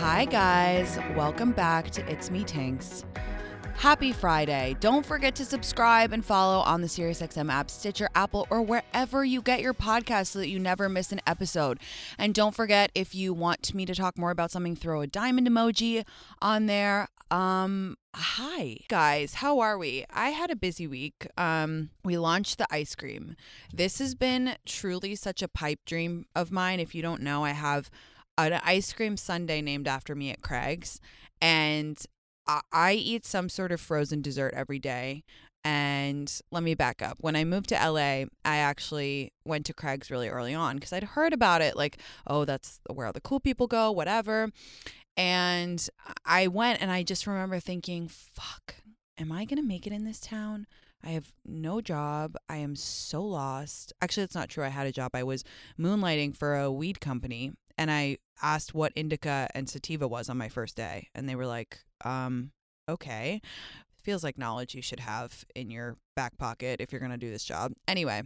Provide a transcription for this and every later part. Hi guys, welcome back to It's Me Tinx. Happy Friday. Don't forget to subscribe and follow on the SiriusXM app, Stitcher, Apple, or wherever you get your podcast so that you never miss an episode. And don't forget, if you want me to talk more about something, throw a diamond emoji on there. Hi guys, how are we? I had a busy week. We launched the ice cream. This has been truly such a pipe dream of mine. If you don't know, I have an ice cream sundae named after me at Craig's, and I eat some sort of frozen dessert every day. And let me back up. When I moved to LA, I actually went to Craig's really early on because I'd heard about it, like, oh, that's where all the cool people go, whatever. And I went and I just remember thinking, fuck, am I going to make it in this town? I have no job. I am so lost. Actually, that's not true. I had a job. I was moonlighting for a weed company, and I asked what indica and sativa was on my first day. And they were like, okay. Feels like knowledge you should have in your back pocket if you're going to do this job. Anyway,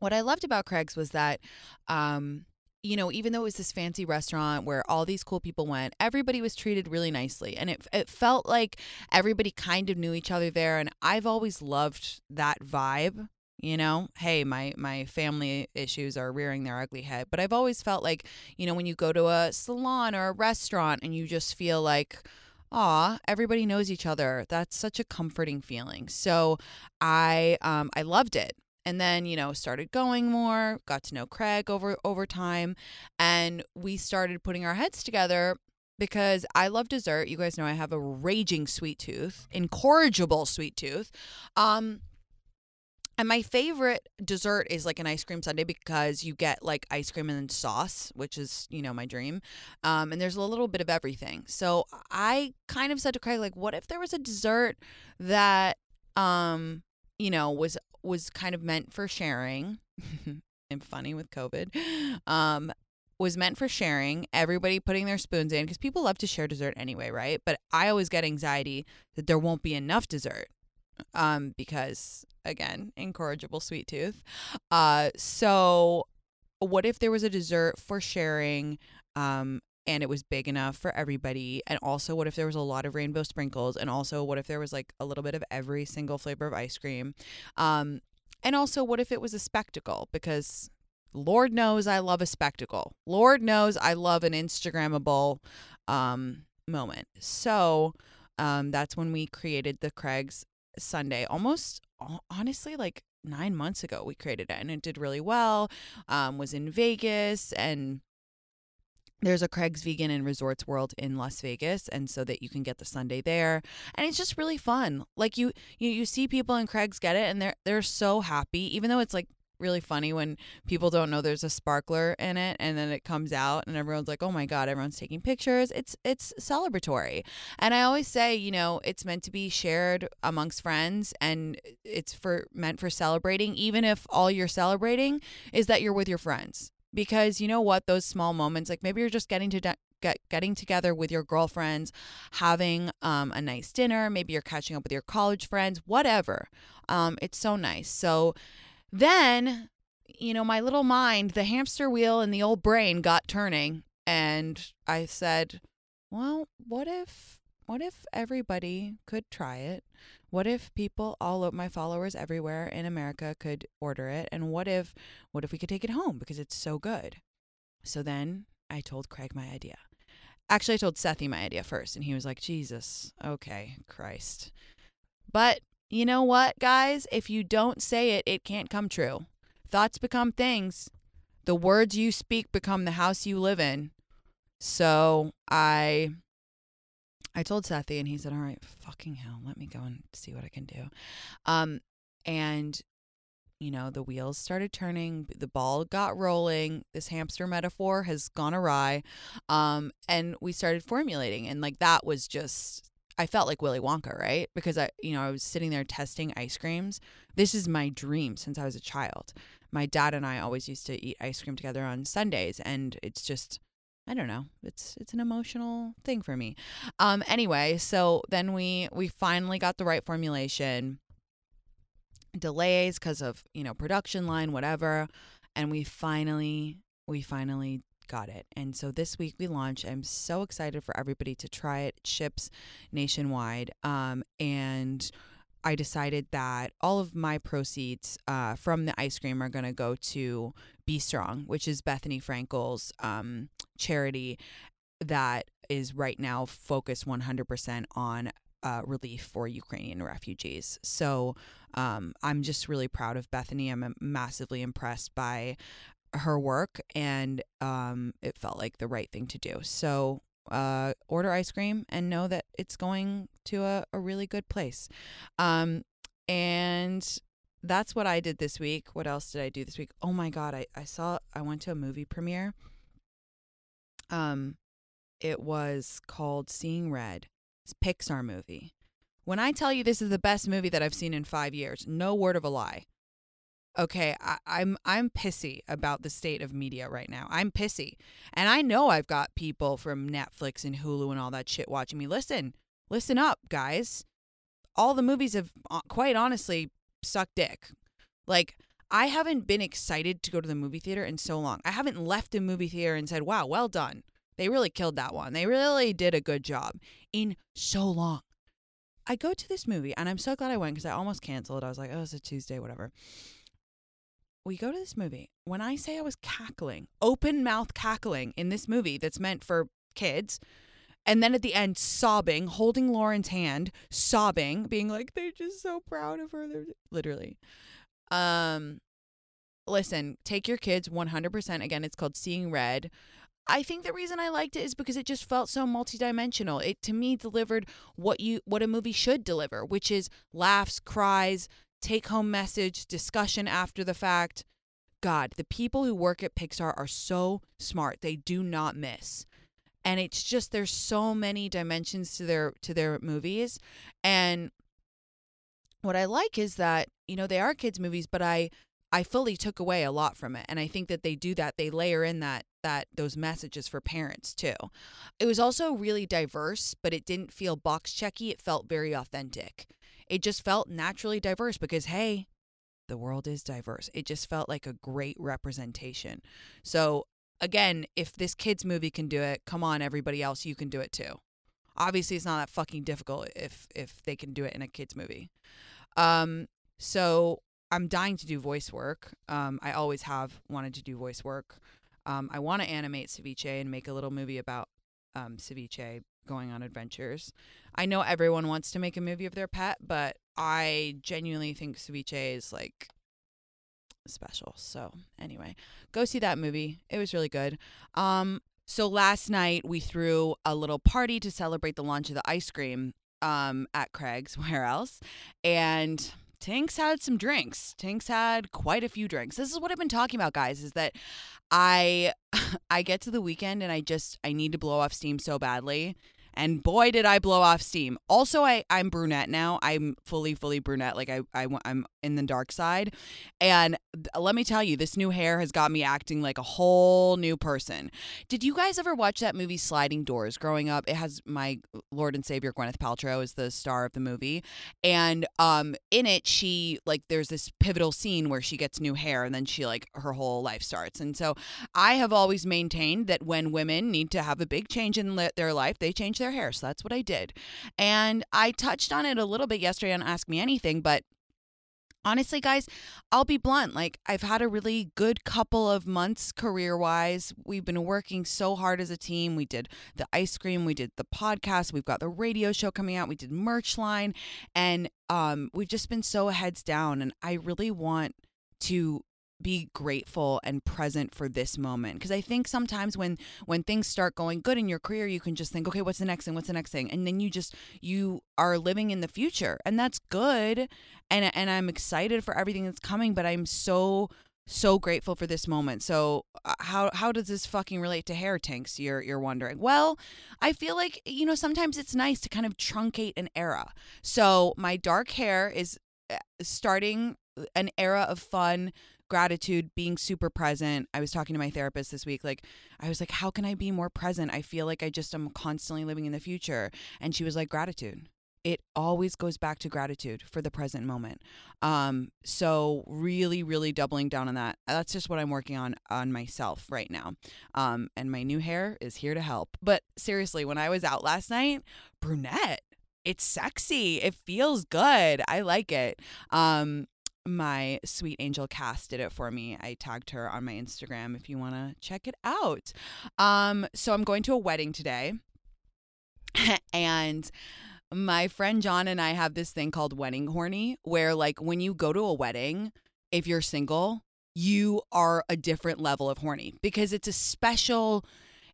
what I loved about Craig's was that, you know, even though it was this fancy restaurant where all these cool people went, everybody was treated really nicely. And it felt like everybody kind of knew each other there. And I've always loved that vibe. You know, hey, my family issues are rearing their ugly head. But I've always felt like, you know, when you go to a salon or a restaurant and you just feel like, aw, everybody knows each other. That's such a comforting feeling. So I loved it. And then, you know, started going more, got to know Craig over time. And we started putting our heads together because I love dessert. You guys know I have a raging sweet tooth, incorrigible sweet tooth. And my favorite dessert is like an ice cream sundae because you get like ice cream and then sauce, which is, you know, my dream. And there's a little bit of everything. So I kind of said to Craig, like, what if there was a dessert that, you know, was kind of meant for sharing? I'm funny with COVID. Was meant for sharing, everybody putting their spoons in because people love to share dessert anyway, right? But I always get anxiety that there won't be enough dessert because, again, incorrigible sweet tooth. So what if there was a dessert for sharing and it was big enough for everybody? And also, what if there was a lot of rainbow sprinkles? And also, what if there was like a little bit of every single flavor of ice cream? And also, what if it was a spectacle? Because Lord knows I love a spectacle. Lord knows I love an Instagrammable moment. So that's when we created the Craig's Sunday, almost honestly like 9 months ago we created it, and it did really well. Was in Vegas, and there's a Craig's Vegan in Resorts World in Las Vegas, and so that you can get the sundae there, and it's just really fun. Like you see people in Craig's get it, and they're so happy, even though it's like really funny when people don't know there's a sparkler in it, and then it comes out and everyone's like, oh my God, everyone's taking pictures. It's celebratory. And I always say, you know, it's meant to be shared amongst friends, and it's meant for celebrating, even if all you're celebrating is that you're with your friends. Because you know what, those small moments, like maybe you're just getting together with your girlfriends, having a nice dinner, maybe you're catching up with your college friends, whatever. It's so nice. So then, you know, my little mind, the hamster wheel and the old brain got turning, and I said, well, what if everybody could try it? What if people, all of my followers everywhere in America, could order it? And what if we could take it home because it's so good? So then I told Craig my idea. Actually, I told Sethy my idea first, and he was like, Jesus, okay, Christ. But you know what, guys? If you don't say it, it can't come true. Thoughts become things. The words you speak become the house you live in. So I told Sethy, and he said, all right, fucking hell, let me go and see what I can do. And, you know, the wheels started turning. The ball got rolling. This hamster metaphor has gone awry. And we started formulating. And, like, that was just, I felt like Willy Wonka, right? Because I was sitting there testing ice creams. This is my dream since I was a child. My dad and I always used to eat ice cream together on Sundays, and it's just, I don't know, it's an emotional thing for me. Anyway, so then we finally got the right formulation. Delays because of, you know, production line, whatever, and we finally got it. And so this week we launched. I'm so excited for everybody to try it. It ships nationwide. And I decided that all of my proceeds from the ice cream are going to go to Be Strong, which is Bethany Frankel's charity that is right now focused 100% on relief for Ukrainian refugees. So I'm just really proud of Bethany. I'm massively impressed by her work, and it felt like the right thing to do. So order ice cream and know that it's going to a really good place. And that's what I did this week. What else did I do this week? Oh my God. I went to a movie premiere. It was called Seeing Red. It's a Pixar movie. When I tell you this is the best movie that I've seen in 5 years, no word of a lie. Okay, I'm pissy about the state of media right now. I'm pissy. And I know I've got people from Netflix and Hulu and all that shit watching me. Listen up, guys. All the movies have, quite honestly, sucked dick. Like, I haven't been excited to go to the movie theater in so long. I haven't left the movie theater and said, wow, well done. They really killed that one. They really did a good job in so long. I go to this movie, and I'm so glad I went because I almost canceled. I was like, oh, it's a Tuesday, whatever. We go to this movie. When I say I was cackling, open mouth cackling in this movie that's meant for kids, and then at the end sobbing, holding Lauren's hand, sobbing, being like, they're just so proud of her. They're literally. Listen, take your kids 100%. Again, it's called Seeing Red. I think the reason I liked it is because it just felt so multidimensional. It, to me, delivered what a movie should deliver, which is laughs, cries, take-home message, discussion after the fact. God, the people who work at Pixar are so smart. They do not miss. And it's just there's so many dimensions to their movies. And what I like is that, you know, they are kids' movies, but I fully took away a lot from it. And I think that they do that. They layer in that those messages for parents, too. It was also really diverse, but it didn't feel box-checky. It felt very authentic. It just felt naturally diverse because, hey, the world is diverse. It just felt like a great representation. So, again, if this kid's movie can do it, come on, everybody else, you can do it too. Obviously, it's not that fucking difficult if they can do it in a kid's movie. So I'm dying to do voice work. I always have wanted to do voice work. I want to animate ceviche and make a little movie about ceviche going on adventures. I know everyone wants to make a movie of their pet, but I genuinely think ceviche is like special. So anyway, go see that movie. It was really good. So last night we threw a little party to celebrate the launch of the ice cream at Craig's, where else? And Tinx had some drinks. Tinx had quite a few drinks. This is what I've been talking about, guys, is that I get to the weekend and I need to blow off steam so badly. And boy, did I blow off steam. Also, I'm brunette now. I'm fully brunette. Like, I'm in the dark side. And let me tell you, this new hair has got me acting like a whole new person. Did you guys ever watch that movie Sliding Doors growing up? It has my Lord and Savior Gwyneth Paltrow is the star of the movie. And in it, she, like, there's this pivotal scene where she gets new hair and then she, like, her whole life starts. And so I have always maintained that when women need to have a big change in their life, they change their hair. So that's what I did. And I touched on it a little bit yesterday on Ask Me Anything, but honestly, guys, I'll be blunt. Like, I've had a really good couple of months career-wise. We've been working so hard as a team. We did the ice cream. We did the podcast. We've got the radio show coming out. We did merch line. And we've just been so heads down. And I really want to be grateful and present for this moment. Because I think sometimes when things start going good in your career, you can just think, okay, what's the next thing? What's the next thing? And then you are living in the future, and that's good. And I'm excited for everything that's coming, but I'm so grateful for this moment. So how does this fucking relate to hair, Tinx? You're wondering. Well, I feel like, you know, sometimes it's nice to kind of truncate an era. So my dark hair is starting an era of fun, gratitude, being super present. I was talking to my therapist this week. Like, I was like, how can I be more present? I feel like I just am constantly living in the future. And she was like, gratitude. it always goes back to gratitude for the present moment. So really, really doubling down on that. That's just what I'm working on myself right now. And my new hair is here to help. But seriously, when I was out last night, brunette, it's sexy. It feels good. I like it. My sweet angel Cass did it for me. I tagged her on my Instagram if you want to check it out. So I'm going to a wedding today. And my friend John and I have this thing called wedding horny, where like when you go to a wedding, if you're single, you are a different level of horny because it's a special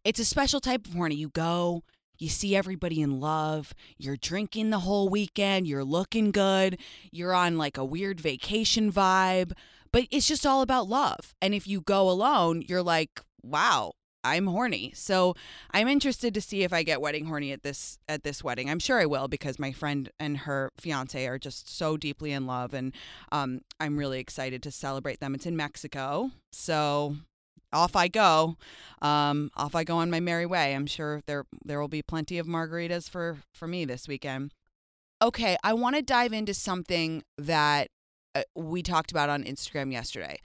type of horny. You go, you see everybody in love, you're drinking the whole weekend, you're looking good, you're on like a weird vacation vibe, but it's just all about love. And if you go alone, you're like, wow, I'm horny. So I'm interested to see if I get wedding horny at this wedding. I'm sure I will because my friend and her fiance are just so deeply in love, and I'm really excited to celebrate them. It's in Mexico. So off I go on my merry way. I'm sure there will be plenty of margaritas for me this weekend. Okay, I want to dive into something that we talked about on Instagram yesterday.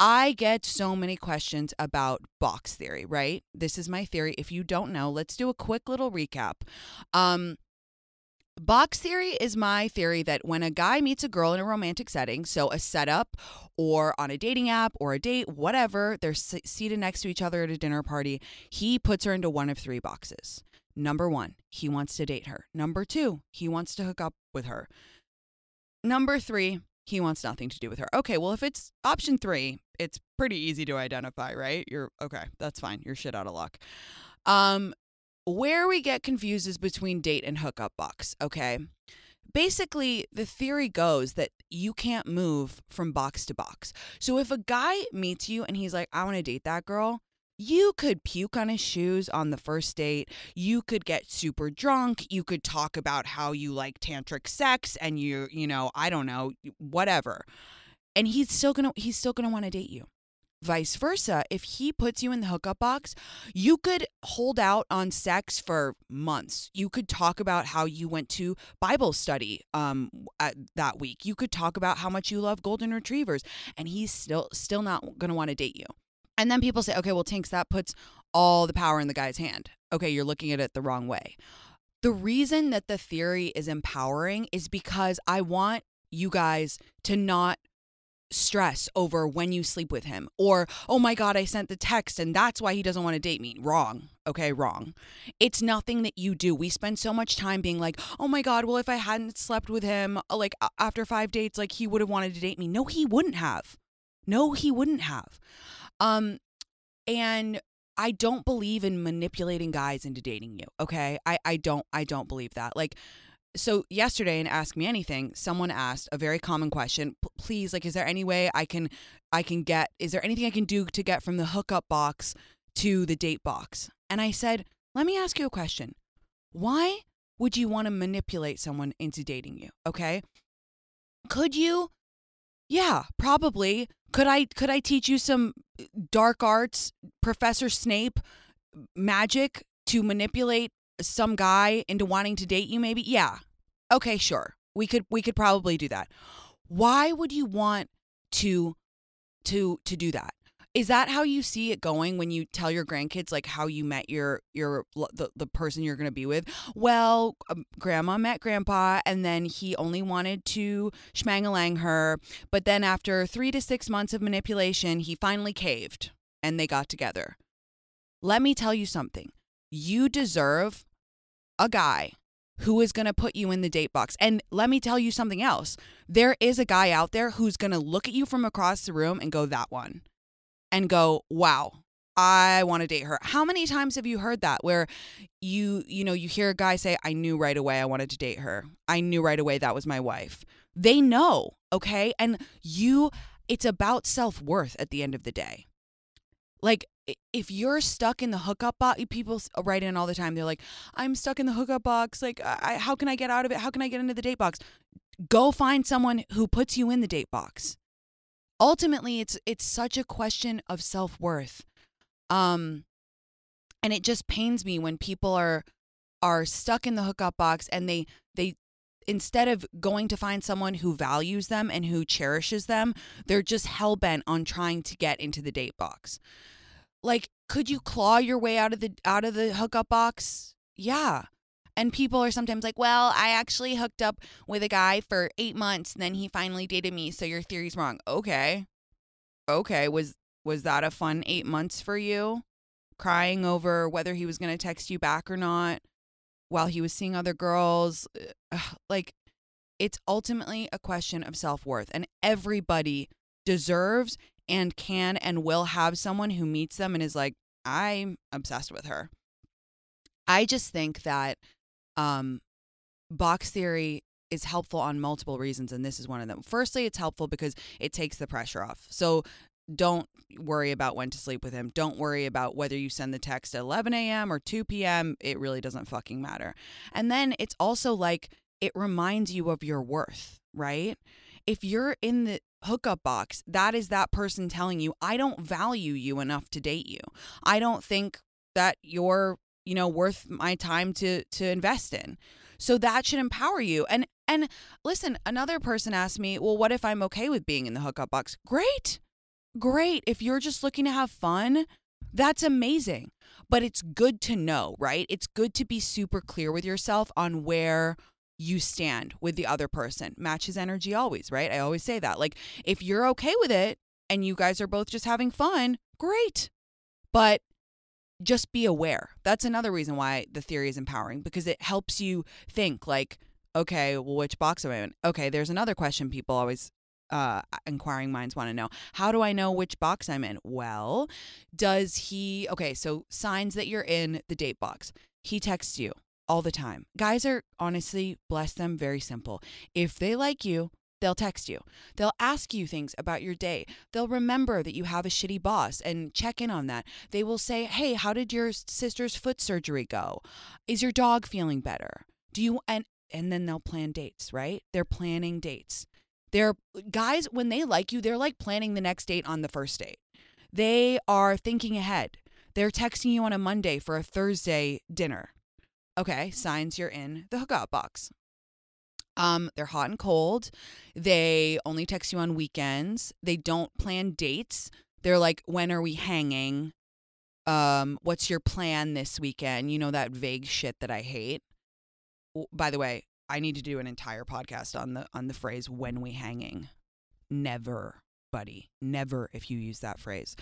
I get so many questions about box theory, right? This is my theory. If you don't know, let's do a quick little recap. Box theory is my theory that when a guy meets a girl in a romantic setting, so a setup or on a dating app or a date, whatever, they're seated next to each other at a dinner party, he puts her into one of three boxes. Number one, he wants to date her. Number two, he wants to hook up with her. Number three, he wants nothing to do with her. Okay, well, if it's option three, it's pretty easy to identify, right? You're okay. That's fine. You're shit out of luck. Where we get confused is between date and hookup box. Okay. Basically, the theory goes that you can't move from box to box. So if a guy meets you and he's like, I want to date that girl, you could puke on his shoes on the first date. You could get super drunk. You could talk about how you like tantric sex and you know, I don't know, whatever. And he's still gonna want to date you. Vice versa, if he puts you in the hookup box, you could hold out on sex for months. You could talk about how you went to Bible study that week. You could talk about how much you love golden retrievers, and he's still not gonna want to date you. And then people say, okay, well, Tinx, that puts all the power in the guy's hand. Okay, you're looking at it the wrong way. The reason that the theory is empowering is because I want you guys to not stress over when you sleep with him or, oh my God, I sent the text and that's why he doesn't want to date me. Wrong. Okay, wrong. It's nothing that you do. We spend so much time being like, oh my God, well, if I hadn't slept with him, like after 5 dates, like he would have wanted to date me. No, he wouldn't have. And I don't believe in manipulating guys into dating you. Okay. I don't believe that. Like, so yesterday in Ask Me Anything, someone asked a very common question, please, like, is there any way is there anything I can do to get from the hookup box to the date box? And I said, let me ask you a question. Why would you want to manipulate someone into dating you? Okay. Could you? Yeah, probably. Could I teach you some dark arts, Professor Snape magic to manipulate some guy into wanting to date you maybe? Yeah. Okay, sure. We could probably do that. Why would you want to do that? Is that how you see it going when you tell your grandkids like how you met the person you're going to be with? Well, grandma met grandpa and then he only wanted to schmangalang her. But then after 3 to 6 months of manipulation, he finally caved and they got together. Let me tell you something. You deserve a guy who is going to put you in the date box. And let me tell you something else. There is a guy out there who's going to look at you from across the room and go, that one. And go, wow, I want to date her. How many times have you heard that where you know, you hear a guy say, I knew right away I wanted to date her. I knew right away that was my wife. They know, okay? And it's about self-worth at the end of the day. Like, if you're stuck in the hookup box, people write in all the time. They're like, I'm stuck in the hookup box. Like, how can I get out of it? How can I get into the date box? Go find someone who puts you in the date box. Ultimately, it's such a question of self-worth. And it just pains me when people are stuck in the hookup box and they instead of going to find someone who values them and who cherishes them, they're just hell-bent on trying to get into the date box. Like, could you claw your way out of the hookup box? Yeah. And people are sometimes like, well, I actually hooked up with a guy for 8 months and then he finally dated me, so your theory's wrong. Okay. Was that a fun 8 months for you? Crying over whether he was going to text you back or not while he was seeing other girls. Like, it's ultimately a question of self-worth, and everybody deserves and can and will have someone who meets them and is like, I'm obsessed with her. I just think that box theory is helpful on multiple reasons, and this is one of them. Firstly, it's helpful because it takes the pressure off. So don't worry about when to sleep with him. Don't worry about whether you send the text at 11 a.m. or 2 p.m. It really doesn't fucking matter. And then it's also like it reminds you of your worth, right? If you're in the hookup box, that is that person telling you, I don't value you enough to date you. I don't think that you're worth my time to invest in. So that should empower you. And listen, another person asked me, well, what if I'm okay with being in the hookup box? Great. If you're just looking to have fun, that's amazing. But it's good to know, right? It's good to be super clear with yourself on where you stand with the other person. Matches energy always, right? I always say that. Like, if you're okay with it and you guys are both just having fun, great. But just be aware. That's another reason why the theory is empowering, because it helps you think like, okay, well, which box am I in? Okay, there's another question people always, inquiring minds want to know. How do I know which box I'm in? Well, so signs that you're in the date box. He texts you all the time. Guys are, honestly, bless them, very simple. If they like you, they'll text you. They'll ask you things about your day. They'll remember that you have a shitty boss and check in on that. They will say, hey, how did your sister's foot surgery go? Is your dog feeling better? And then they'll plan dates, right? They're planning dates. They're guys, when they like you, they're like planning the next date on the first date. They are thinking ahead. They're texting you on a Monday for a Thursday dinner. Okay, signs you're in the hookup box. They're hot and cold. They only text you on weekends. They don't plan dates. They're like, when are we hanging? What's your plan this weekend? That vague shit that I hate. By the way, I need to do an entire podcast on the phrase when we hanging. Never, buddy. Never if you use that phrase.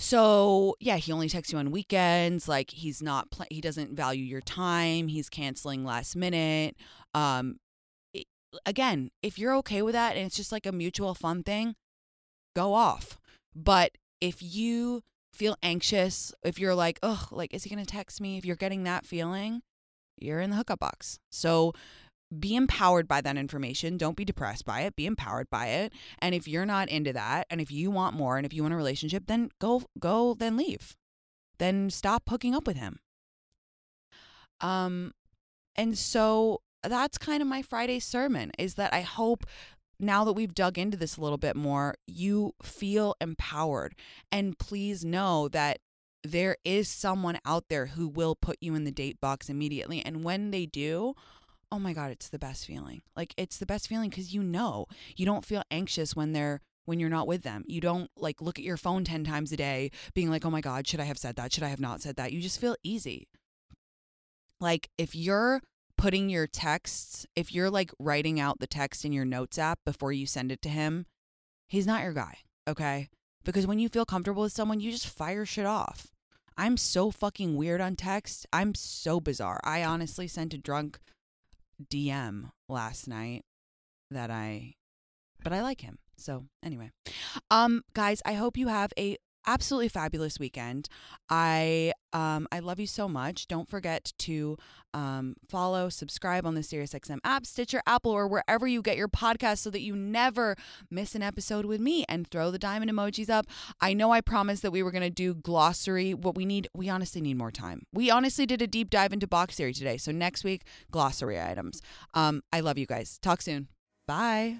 So yeah, he only texts you on weekends. Like, he's not, he doesn't value your time. He's canceling last minute. Again, if you're okay with that and it's just like a mutual fun thing, go off. But if you feel anxious, if you're like, oh, like, is he going to text me? If you're getting that feeling, you're in the hookup box. So be empowered by that information. Don't be depressed by it. Be empowered by it. And if you're not into that, and if you want more, and if you want a relationship, then go, then leave. Then stop hooking up with him. And so that's kind of my Friday sermon, is that I hope now that we've dug into this a little bit more, you feel empowered. And please know that there is someone out there who will put you in the date box immediately. And when they do, oh my God, it's the best feeling. Like, it's the best feeling because you don't feel anxious when you're not with them. You don't like look at your phone 10 times a day being like, oh my God, should I have said that? Should I have not said that? You just feel easy. Like, if you're putting your texts, if you're like writing out the text in your notes app before you send it to him, he's not your guy, okay? Because when you feel comfortable with someone, you just fire shit off. I'm so fucking weird on text. I'm so bizarre. I honestly sent a drunk DM last night but I like him. So anyway, guys, I hope you have a absolutely fabulous weekend. I love you so much. Don't forget to follow, subscribe on the SiriusXM app, Stitcher, Apple, or wherever you get your podcast so that you never miss an episode with me, and throw the diamond emojis up. I know I promised that we were going to do glossary. What we honestly need more time. We honestly did a deep dive into box theory today. So next week, glossary items. I love you guys. Talk soon. Bye.